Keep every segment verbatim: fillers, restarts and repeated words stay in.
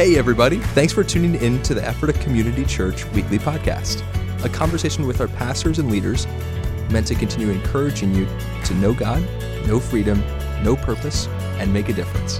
Hey, everybody. Thanks for tuning in to the Ephrata Community Church Weekly Podcast, a conversation with our pastors and leaders meant to continue encouraging you to know God, know freedom, know purpose, and make a difference.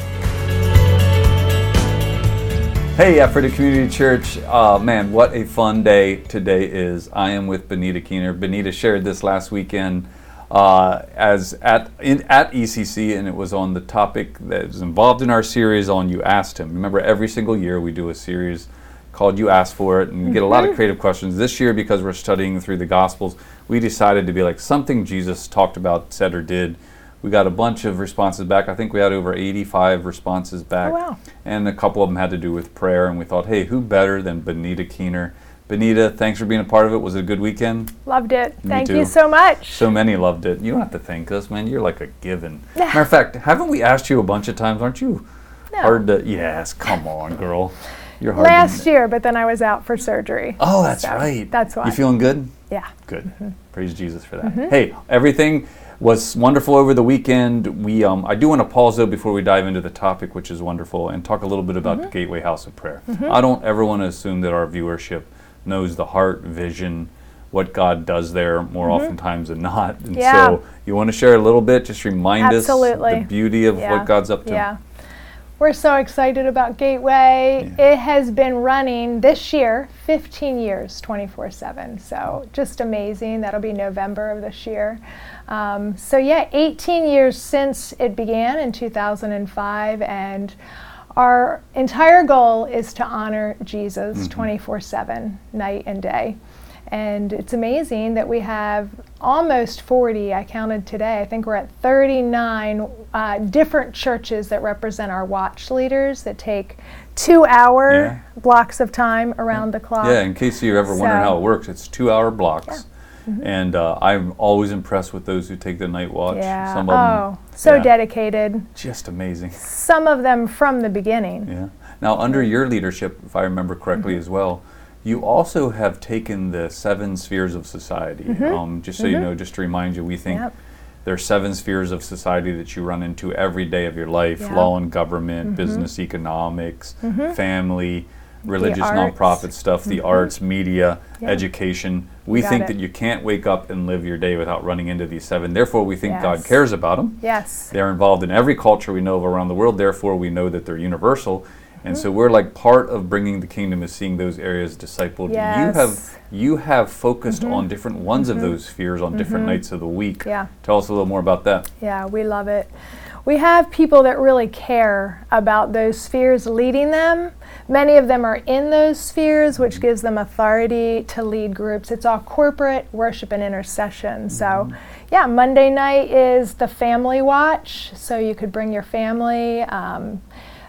Hey, Ephrata Community Church. Uh, man, what a fun day today is. I am with Bonita Keener. Bonita shared this last weekend uh, as at in, at E C C, and it was on the topic that was involved in our series on You Asked Him. Remember, every single year we do a series called You Asked For It, and mm-hmm. get a lot of creative questions. This year, because we're studying through the Gospels, we decided to be like something Jesus talked about, said, or did. We got a bunch of responses back. I think we had over eighty-five responses back. Oh, wow. And a couple of them had to do with prayer, and we thought, hey, who better than Bonita Keener? Bonita, thanks for being a part of it. Was it a good weekend? Loved it. Me Thank too. you so much. So many loved it. You don't have to thank us, man. You're like a given. Matter of fact, haven't we asked you a bunch of times? Aren't you no. hard to... Yes, come on, girl. You're hard Last to... year, but then I was out for surgery. Oh, that's so right. That's why. You feeling good? Yeah. Good. Mm-hmm. Praise Jesus for that. Mm-hmm. Hey, everything was wonderful over the weekend. We, um, I do want to pause, though, before we dive into the topic, which is wonderful, and talk a little bit about mm-hmm. the Gateway House of Prayer. Mm-hmm. I don't ever want to assume that our viewership knows the heart, vision, what God does there more mm-hmm. oftentimes than not. And yeah. so you want to share a little bit, just remind Absolutely. us the beauty of yeah. what God's up to. Yeah. We're so excited about Gateway. Yeah. It has been running this year, fifteen years, twenty-four seven. So just amazing. That'll be November of this year. Um, so yeah, eighteen years since it began in two thousand five. And our entire goal is to honor Jesus mm-hmm. twenty-four seven, night and day. And it's amazing that we have almost forty, I counted today, I think we're at thirty-nine uh, different churches that represent our watch leaders that take two-hour yeah. blocks of time around yeah. the clock. Yeah, in case you're ever so. wondering how it works, it's two-hour blocks. Yeah. Mm-hmm. And uh, I'm always impressed with those who take the night watch. Yeah. Some of oh, them, so yeah. dedicated. Just amazing. Some of them from the beginning. Yeah. Now, under your leadership, if I remember correctly mm-hmm. as well, you also have taken the seven spheres of society. Mm-hmm. Um, just so mm-hmm. you know, just to remind you, we think yep. there are seven spheres of society that you run into every day of your life. Yep. Law and government, mm-hmm. business, economics, mm-hmm. family, religious, nonprofit stuff, mm-hmm. the arts, media, yep. education. We Got think it. that you can't wake up and live your day without running into these seven. Therefore, we think yes. God cares about them. Yes. They're involved in every culture we know of around the world. Therefore, we know that they're universal. And so we're like part of bringing the kingdom is seeing those areas discipled. Yes. You have you have focused mm-hmm. on different ones mm-hmm. of those spheres on mm-hmm. different nights of the week. Yeah. Tell us a little more about that. Yeah, we love it. We have people that really care about those spheres leading them. Many of them are in those spheres, which mm-hmm. gives them authority to lead groups. It's all corporate worship and intercession. Mm-hmm. So, yeah, Monday night is the family watch. So you could bring your family. Um,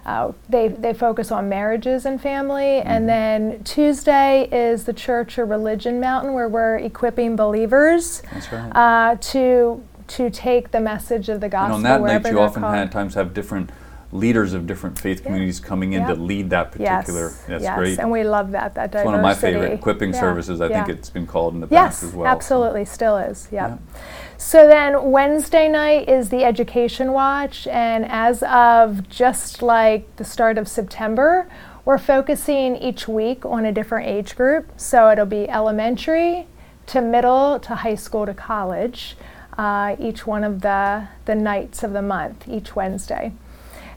Uh, they they focus on marriages and family, mm-hmm. and then Tuesday is the Church or Religion Mountain, where we're equipping believers That's right. uh, to to take the message of the gospel. And on that night, you often had times have different leaders of different faith yeah. communities coming in yeah. to lead that particular. Yes. That's yes. great, and we love that. That diversity. It's one of my favorite equipping yeah. services. I yeah. think it's been called in the yes, past as well. Yes, absolutely, so. still is. Yep. Yeah. So then Wednesday night is the Education Watch, and as of just like the start of September, we're focusing each week on a different age group. So it'll be elementary to middle to high school to college, uh, each one of the, the nights of the month, each Wednesday.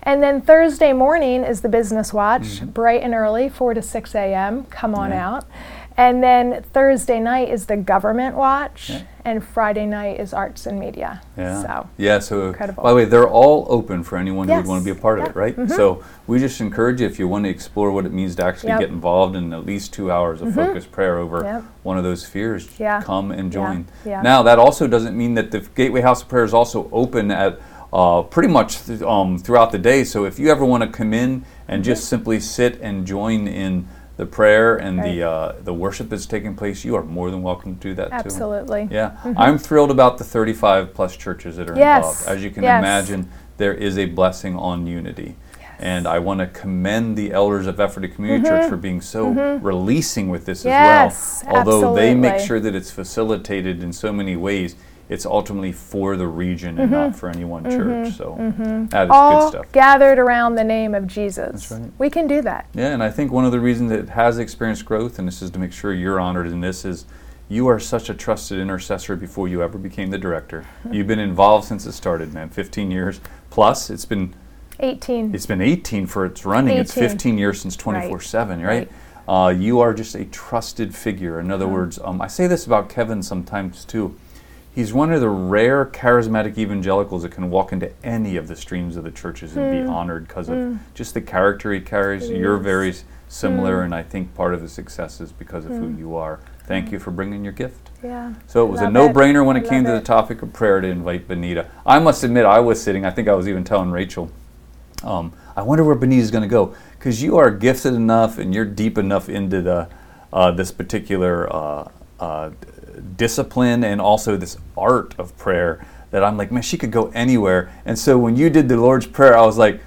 And then Thursday morning is the Business Watch, mm-hmm. bright and early, four to six a.m., come on yeah. out. And then Thursday night is the Government Watch, yeah. and Friday night is Arts and Media. Yeah. So, yeah, so incredible. By the way, they're all open for anyone yes. who would want to be a part yeah. of it, right? Mm-hmm. So we just encourage you, if you want to explore what it means to actually yep. get involved in at least two hours of mm-hmm. focused prayer over yep. one of those fears, yeah. come and join. Yeah. Yeah. Now, that also doesn't mean that the Gateway House of Prayer is also open at uh, pretty much th- um, throughout the day. So if you ever want to come in and mm-hmm. just simply sit and join in the prayer and right. the uh, the worship that's taking place, you are more than welcome to do that Absolutely. too. Absolutely. Yeah. Mm-hmm. I'm thrilled about the thirty-five plus churches that are yes. involved. As you can yes. imagine, there is a blessing on unity. Yes. And I want to commend the elders of Ephrata Community mm-hmm. Church for being so mm-hmm. releasing with this yes. as well. Although Absolutely. they make sure that it's facilitated in so many ways. it's ultimately for the region mm-hmm. and not for any one mm-hmm. church. So mm-hmm. that is all good stuff. Gathered around the name of Jesus. That's right. We can do that. Yeah, and I think one of the reasons it has experienced growth, and this is to make sure you're honored in this, is you are such a trusted intercessor before you ever became the director. Mm-hmm. You've been involved since it started, man. fifteen years plus. It's been eighteen. It's been eighteen for its running. eighteen. It's fifteen years since twenty-four seven, right? right? Uh, you are just a trusted figure. In other mm-hmm. words, um, I say this about Kevin sometimes too. He's one of the rare charismatic evangelicals that can walk into any of the streams of the churches mm. and be honored because mm. of just the character he carries. Yes. You're very similar, mm. and I think part of the success is because of mm. who you are. Thank mm. you for bringing your gift. Yeah. So it was Love a no-brainer it. when I it came it. to the topic of prayer to invite Bonita. I must admit, I was sitting, I think I was even telling Rachel, um, I wonder where Bonita's going to go, because you are gifted enough and you're deep enough into the uh, this particular uh, uh, discipline and also this art of prayer that I'm like, man, she could go anywhere. And so when you did the Lord's Prayer, I was like,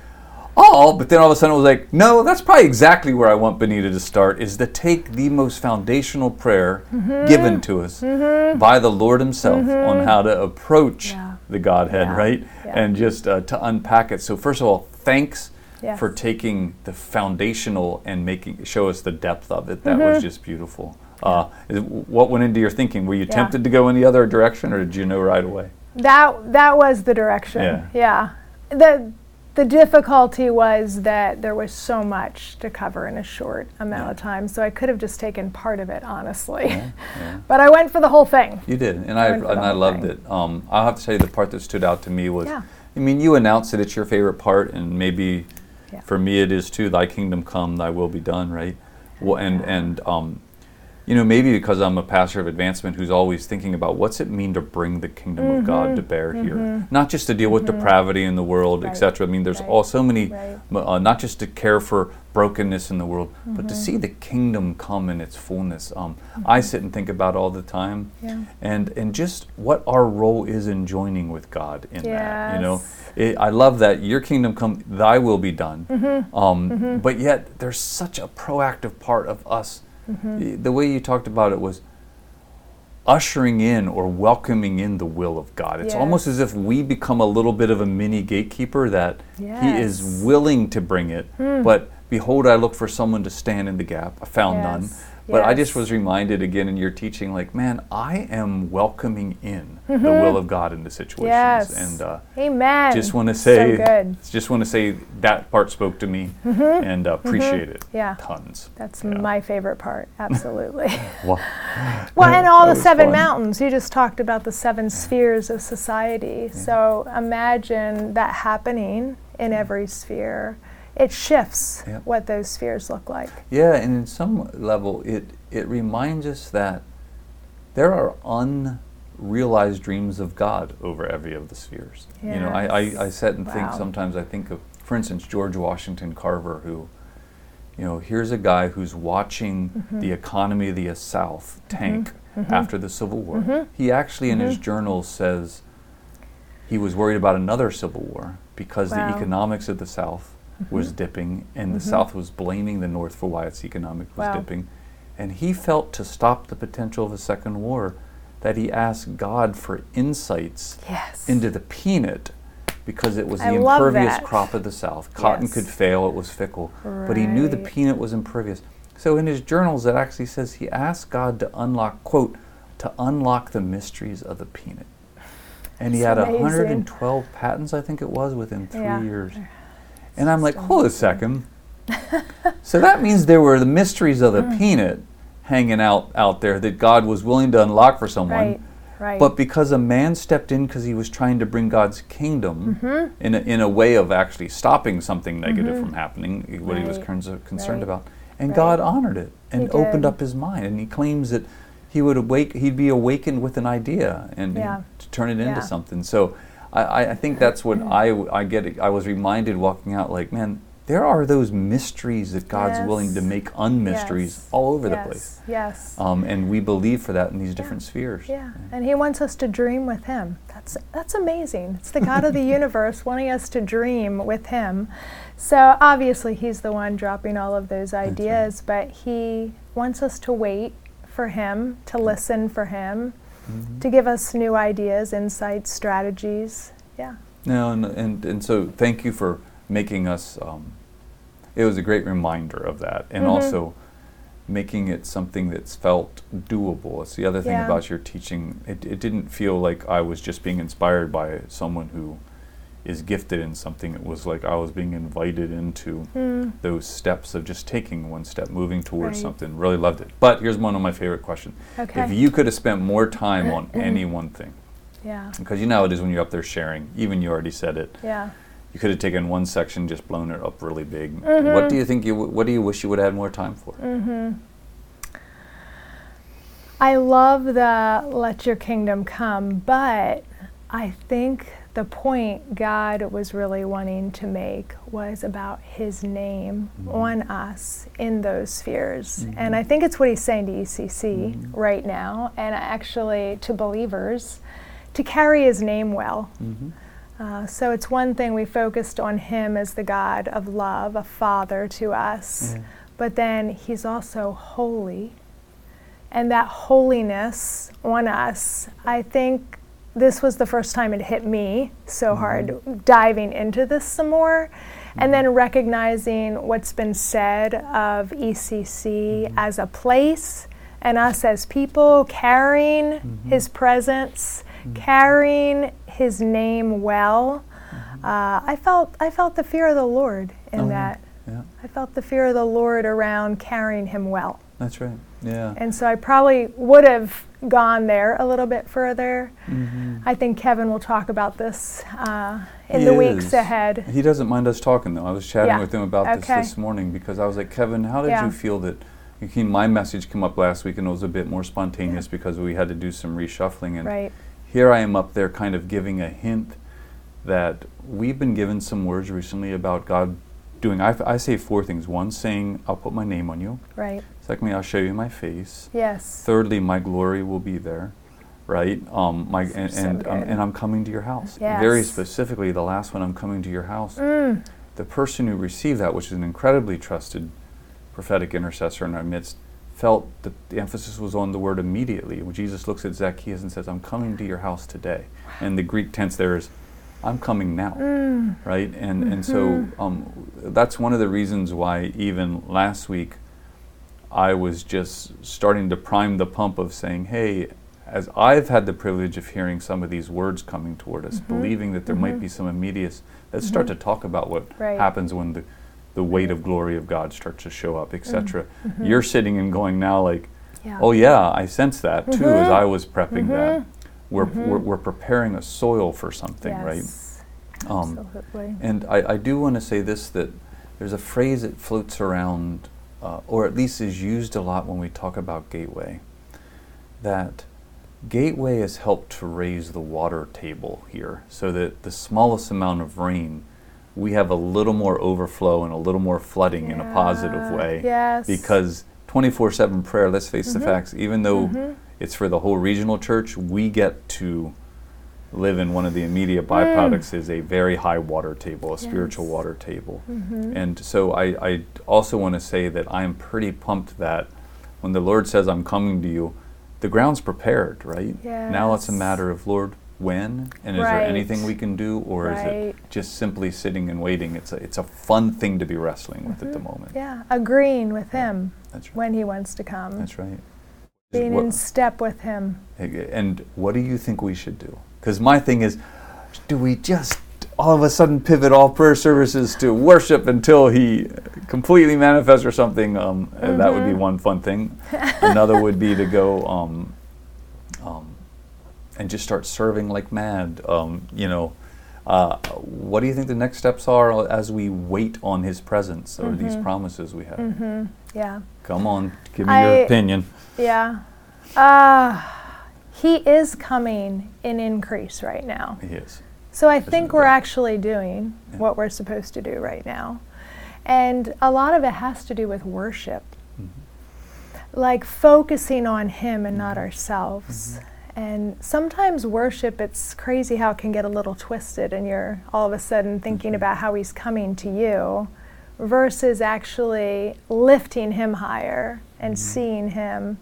oh, but then all of a sudden I was like, no, that's probably exactly where I want Bonita to start, is to take the most foundational prayer mm-hmm. given to us mm-hmm. by the Lord himself mm-hmm. on how to approach yeah. the Godhead, yeah. right? Yeah. And just uh, to unpack it. So first of all, thanks yes. for taking the foundational and making show us the depth of it. That mm-hmm. was just beautiful. Uh, what went into your thinking? Were you yeah. tempted to go in the other direction, or did you know right away? That that was the direction. Yeah. yeah. The the difficulty was that there was so much to cover in a short amount yeah. of time, so I could have just taken part of it, honestly. Yeah, yeah. But I went for the whole thing. You did, and I, I and I loved thing. it. Um, I'll have to tell you the part that stood out to me was, yeah. I mean, you announced that it's your favorite part, and maybe yeah. for me it is too. Thy kingdom come, thy will be done. Right. Well, and yeah. and um. You know, maybe because I'm a pastor of advancement who's always thinking about what's it mean to bring the kingdom mm-hmm. of God to bear mm-hmm. here. Not just to deal with mm-hmm. depravity in the world, right. et cetera. I mean, there's right. all so many, right. uh, not just to care for brokenness in the world, mm-hmm. but to see the kingdom come in its fullness. Um, mm-hmm. I sit and think about all the time. Yeah. And and just what our role is in joining with God in yes. that. You know, it, I love that. Your kingdom come, thy will be done. Mm-hmm. Um, mm-hmm. But yet there's such a proactive part of us. Mm-hmm. The way you talked about it was ushering in or welcoming in the will of God. It's yes. almost as if we become a little bit of a mini gatekeeper that yes. he is willing to bring it. Mm. But behold, I look for someone to stand in the gap. I found yes. none. But yes. I just was reminded again in your teaching, like, man, I am welcoming in mm-hmm. the will of God into situations. Yes. And uh, amen. Just want to say, so good. just want to say that part spoke to me, mm-hmm. and uh, appreciate mm-hmm. it. Yeah, tons. That's yeah. my favorite part, absolutely. well, well, and all the seven fun. mountains. You just talked about the seven spheres of society. Yeah. So imagine that happening in every sphere. It shifts yep. what those spheres look like. Yeah, and in some level, it it reminds us that there are unrealized dreams of God over every of the spheres. Yes. You know, I, I, I sit and wow. think, sometimes I think of, for instance, George Washington Carver, who, you know, here's a guy who's watching mm-hmm. the economy of the South tank mm-hmm. after the Civil War. Mm-hmm. He actually, in mm-hmm. his journal, says he was worried about another Civil War because wow. the economics of the South Mm-hmm. was dipping, and mm-hmm. the South was blaming the North for why its economic was wow. dipping. And he felt, to stop the potential of a second war, that he asked God for insights yes. into the peanut, because it was I the impervious crop of the South. Cotton yes. could fail, it was fickle, right. but he knew the peanut was impervious. So in his journals it actually says he asked God to unlock, quote, to unlock the mysteries of the peanut. And That's he had amazing. one hundred twelve patents, I think it was, within three yeah. years. And I'm like, hold a second. So that means there were the mysteries of the mm. peanut hanging out out there that God was willing to unlock for someone. Right, right. But because a man stepped in because he was trying to bring God's kingdom mm-hmm. in, a, in a way of actually stopping something negative mm-hmm. from happening, what right. he was con- concerned right. about. And right. God honored it and opened up his mind. And he claims that he would awake, he'd be awakened with an idea and yeah. to turn it into yeah. something. So. I, I think that's what I, I get. It. I was reminded walking out, like, man, there are those mysteries that God's yes. willing to make unmysteries yes. all over yes. the place. Yes. Um, and we believe for that in these yeah. different spheres. Yeah. yeah, and he wants us to dream with him. That's that's amazing. It's the God of the universe wanting us to dream with him. So obviously he's the one dropping all of those ideas, right. but he wants us to wait for him, to listen for him, mm-hmm. to give us new ideas, insights, strategies. Yeah. No, and, and, and so thank you for making us, um, it was a great reminder of that. And mm-hmm. also making it something that's felt doable. It's the other thing yeah. about your teaching. It, it didn't feel like I was just being inspired by someone who is gifted in something. It was like I was being invited into mm. those steps of just taking one step, moving towards right. something. Really loved it. But here's one of my favorite questions. Okay. If you could have spent more time on any one thing, yeah, because you know how it is when you're up there sharing, even you already said it, yeah, you could have taken one section, just blown it up really big. Mm-hmm. What do you think you, w- what do you wish you would have had more time for? Mm-hmm. I love the let your kingdom come, but I think the point God was really wanting to make was about his name mm-hmm. on us in those spheres. Mm-hmm. And I think it's what he's saying to E C C mm-hmm. right now, and actually to believers, to carry his name well. Mm-hmm. Uh, so it's one thing we focused on him as the God of love, a father to us, mm-hmm. but then he's also holy. And that holiness on us, I think this was the first time it hit me so mm-hmm. hard, diving into this some more, mm-hmm. and then recognizing what's been said of E C C mm-hmm. as a place and us as people, carrying mm-hmm. his presence, mm-hmm. carrying his name well. Mm-hmm. Uh, I felt I felt the fear of the Lord in oh, that. Yeah. I felt the fear of the Lord around carrying him well. That's right. Yeah. And so I probably would have gone there a little bit further. Mm-hmm. I think Kevin will talk about this uh, in he the is. weeks ahead. He doesn't mind us talking, though. I was chatting yeah. with him about okay. this this morning because I was like, Kevin, how did yeah. you feel that you came, my message came up last week and it was a bit more spontaneous yeah. because we had to do some reshuffling. And right. here I am up there kind of giving a hint that we've been given some words recently about God doing, I, f- I say four things. One, saying, I'll put my name on you. Right. Secondly, I'll show you my face. Yes. Thirdly, my glory will be there, right? Um, my and so and, um, and I'm coming to your house. Yes. Very specifically, the last one, I'm coming to your house. Mm. The person who received that, which is an incredibly trusted prophetic intercessor in our midst, felt that the emphasis was on the word immediately. When Jesus looks at Zacchaeus and says, I'm coming to your house today. And the Greek tense there is, I'm coming now, mm. right? And mm-hmm. and so um, that's one of the reasons why even last week I was just starting to prime the pump of saying, hey, as I've had the privilege of hearing some of these words coming toward us, mm-hmm. believing that there mm-hmm. might be some immediacy, let's mm-hmm. start to talk about what right. happens when the, the weight of glory of God starts to show up, et cetera. Mm-hmm. You're sitting and going now like, yeah. oh yeah, I sense that mm-hmm. too as I was prepping mm-hmm. that. We're, mm-hmm. we're we're preparing a soil for something, yes, right? Um, absolutely. And I, I do want to say this, that there's a phrase that floats around, uh, or at least is used a lot when we talk about Gateway, that Gateway has helped to raise the water table here so that the smallest amount of rain, we have a little more overflow and a little more flooding yeah. in a positive way. Yes. Because twenty-four seven prayer, let's face mm-hmm. the facts, even though mm-hmm. it's for the whole regional church, we get to live in one of the immediate byproducts mm. is a very high water table, a yes. spiritual water table. Mm-hmm. And so I, I also want to say that I'm pretty pumped that when the Lord says, I'm coming to you, the ground's prepared, right? Yes. Now it's a matter of, Lord, when? And is right. there anything we can do? Or right. is it just simply sitting and waiting? It's a, it's a fun thing to be wrestling mm-hmm. with at the moment. Yeah, agreeing with yeah. him That's right. when he wants to come. That's right. Being what, in step with him. And what do you think we should do? Because my thing is, do we just all of a sudden pivot all prayer services to worship until he completely manifests or something? Um, mm-hmm. That would be one fun thing. Another would be to go um, um, and just start serving like mad. Um, you know, uh, what do you think the next steps are as we wait on his presence or mm-hmm. these promises we have? Mm-hmm. Yeah. Come on, give me I, your opinion. Yeah. Uh, he is coming in increase right now. He is. So I Isn't think we're that? actually doing yeah. what we're supposed to do right now. And a lot of it has to do with worship. Mm-hmm. Like focusing on him and mm-hmm. not ourselves. Mm-hmm. And sometimes worship, it's crazy how it can get a little twisted and you're all of a sudden thinking mm-hmm. about how he's coming to you versus actually lifting him higher and mm-hmm. seeing him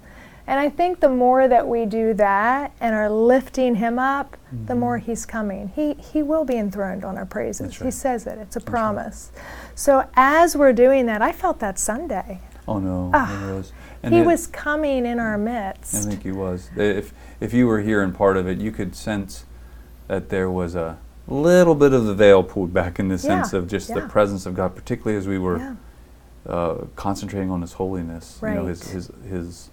And I think the more that we do that and are lifting him up, mm-hmm. the more he's coming. He he will be enthroned on our praises. Right. He says it. It's a That's promise. Right. So as we're doing that, I felt that Sunday. Oh, no. Oh, it was. And he it, was coming in our midst. I think he was. If, if you were here and part of it, you could sense that there was a little bit of the veil pulled back in the sense yeah. of just yeah. the presence of God, particularly as we were yeah. uh, concentrating on his holiness. Right. You know, his... his, his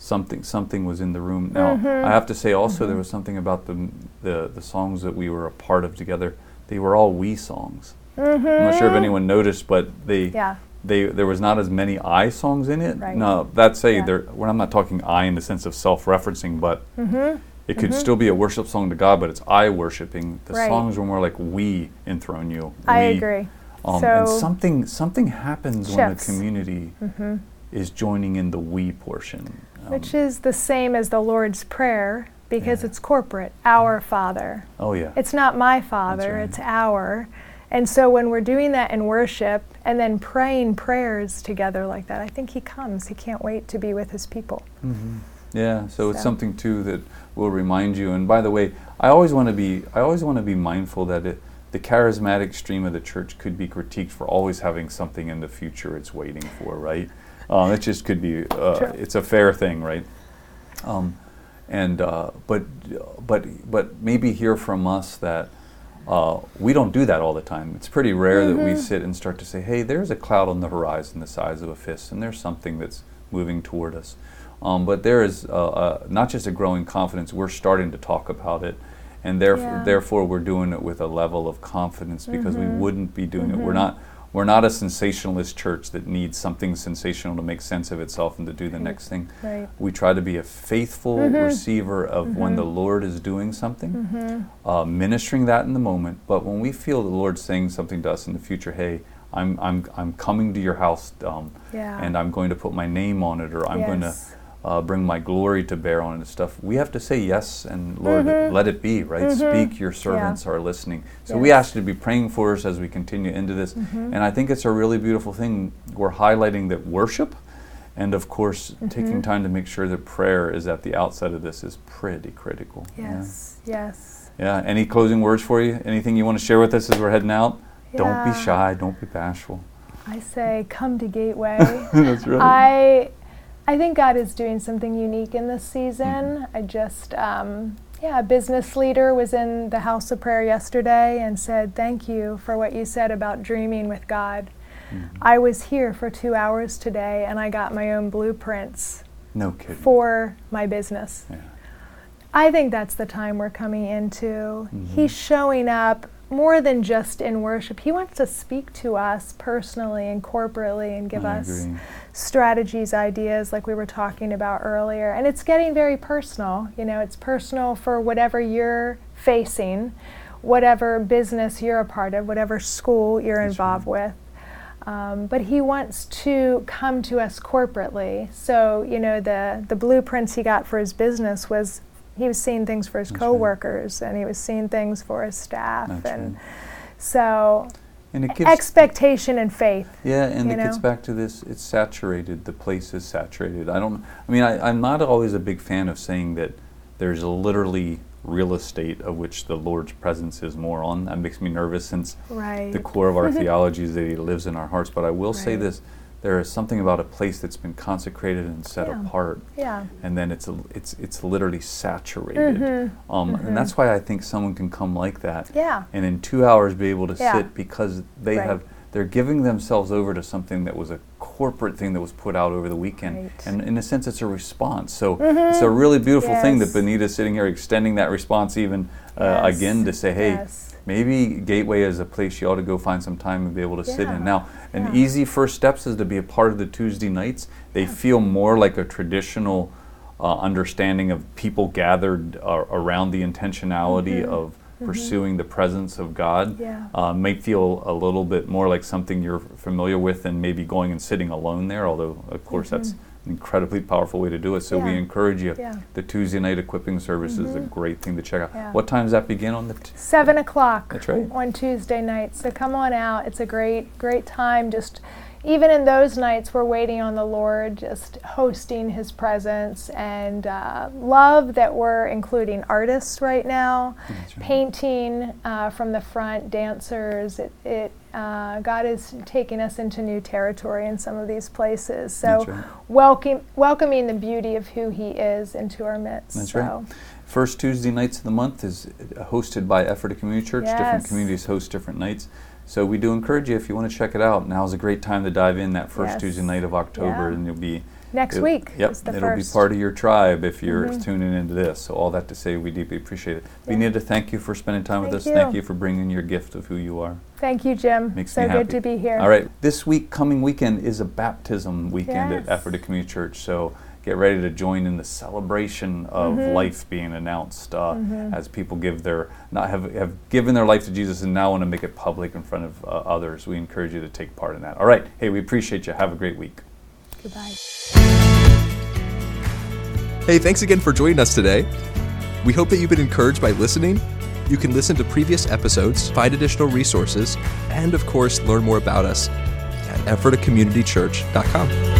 Something, something was in the room. Now, mm-hmm. I have to say also mm-hmm. there was something about the, the the songs that we were a part of together. They were all we songs. Mm-hmm. I'm not sure if anyone noticed, but they, yeah. they there was not as many I songs in it. Right. No, that's a, yeah. there, well, I'm not talking I in the sense of self-referencing, but mm-hmm. it could mm-hmm. still be a worship song to God, but it's I worshiping. The right. songs were more like we enthrone you. I we. agree. Um, so and something, something happens shifts. when the community mm-hmm. is joining in the we portion. Which is the same as the Lord's Prayer, because yeah. it's corporate. Our Father. Oh, yeah. It's not my Father, right. it's our. And so when we're doing that in worship and then praying prayers together like that, I think he comes. He can't wait to be with his people. Mm-hmm. Yeah, so, so it's something, too, that will remind you. And by the way, I always want to be I always want to be mindful that it, the charismatic stream of the church could be critiqued for always having something in the future it's waiting for, right? Um, it just could be, uh, sure. it's a fair thing, right? Um, and uh, but but but maybe hear from us that uh, we don't do that all the time. It's pretty rare mm-hmm. that we sit and start to say, hey, there's a cloud on the horizon the size of a fist, and there's something that's moving toward us. Um, but there is uh, uh, not just a growing confidence, we're starting to talk about it, and theref- yeah. therefore we're doing it with a level of confidence because mm-hmm. we wouldn't be doing mm-hmm. it. We're not... We're not a sensationalist church that needs something sensational to make sense of itself and to do the next thing. Right. We try to be a faithful mm-hmm. receiver of mm-hmm. when the Lord is doing something, mm-hmm. uh, ministering that in the moment. But when we feel the Lord saying something to us in the future, hey, I'm I'm I'm coming to your house, um, yeah. and I'm going to put my name on it, or I'm yes. going to uh, bring my glory to bear on it and stuff, we have to say yes and Lord, mm-hmm. let it be, right? Mm-hmm. Speak, your servants yeah. are listening. So yes. we ask you to be praying for us as we continue into this. Mm-hmm. And I think it's a really beautiful thing. We're highlighting that worship and, of course, mm-hmm. taking time to make sure that prayer is at the outset of this is pretty critical. Yes, yeah. yes. Yeah, any closing words for you? Anything you want to share with us as we're heading out? Yeah. Don't be shy, don't be bashful. I say, come to Gateway. That's right. I... I think God is doing something unique in this season. Mm-hmm. I just, um, yeah, a business leader was in the House of Prayer yesterday and said, thank you for what you said about dreaming with God. Mm-hmm. I was here for two hours today and I got my own blueprints no kidding. for my business. Yeah. I think that's the time we're coming into. Mm-hmm. He's showing up more than just in worship. He wants to speak to us personally and corporately and give I us agree. strategies, ideas like we were talking about earlier. And it's getting very personal. You know, it's personal for whatever you're facing, whatever business you're a part of, whatever school you're That's involved right. with. Um, but he wants to come to us corporately. So, you know, the, the blueprints he got for his business was he was seeing things for his That's coworkers, right. and he was seeing things for his staff, That's and right. so and it gives expectation and faith. Yeah, and it know? gets back to this: it's saturated. The place is saturated. I don't. I mean, I, I'm not always a big fan of saying that there's literally real estate of which the Lord's presence is more on. That makes me nervous, since right. the core of our theology is that He lives in our hearts. But I will right. say this. There is something about a place that's been consecrated and set yeah. apart, yeah. and then it's a, it's it's literally saturated, mm-hmm. Um, mm-hmm. and that's why I think someone can come like that, yeah. and in two hours be able to yeah. sit because they right. have they're giving themselves over to something that was a corporate thing that was put out over the weekend, right. and in a sense it's a response. So mm-hmm. it's a really beautiful yes. thing that Bonita's sitting here extending that response even uh, yes. again to say, hey. Yes. Maybe Gateway is a place you ought to go find some time and be able to yeah. sit in. Now, an yeah. easy first steps is to be a part of the Tuesday nights. They yeah. feel more like a traditional uh, understanding of people gathered uh, around the intentionality mm-hmm. of mm-hmm. pursuing the presence of God. Yeah. Uh, may feel a little bit more like something you're familiar with than maybe going and sitting alone there, although, of course, mm-hmm. that's an incredibly powerful way to do it. So yeah. we encourage you. Yeah. The Tuesday night equipping service mm-hmm. is a great thing to check out. Yeah. What time does that begin on the t- seven o'clock? That's right. On Tuesday night. So come on out. It's a great, great time. Just even in those nights, we're waiting on the Lord, just hosting His presence, and uh, love that we're including artists right now, right. painting uh, from the front, dancers. It, it uh, God is taking us into new territory in some of these places. So right. welcome, welcoming the beauty of who He is into our midst. That's so. Right. First Tuesday nights of the month is hosted by Ephrata Community Church. Yes. Different communities host different nights. So we do encourage you, if you want to check it out, now's a great time to dive in that first yes. Tuesday night of October, yeah. and you'll be... Next it'll, week Yep, is the it'll first. Be part of your tribe if you're mm-hmm. tuning into this. So all that to say, we deeply appreciate it. Yeah. We need to thank you for spending time thank with us. You. Thank you for bringing your gift of who you are. Thank you, Jim. Makes so me happy. Good to be here. All right, this week, coming weekend, is a baptism weekend yes. at Ephrata Community Church. So get ready to join in the celebration of mm-hmm. life being announced uh, mm-hmm. as people give their not have, have given their life to Jesus and now want to make it public in front of uh, others. We encourage you to take part in that. All right. Hey, we appreciate you. Have a great week. Goodbye. Hey, thanks again for joining us today. We hope that you've been encouraged by listening. You can listen to previous episodes, find additional resources, and of course, learn more about us at Ephrata Community Church dot com.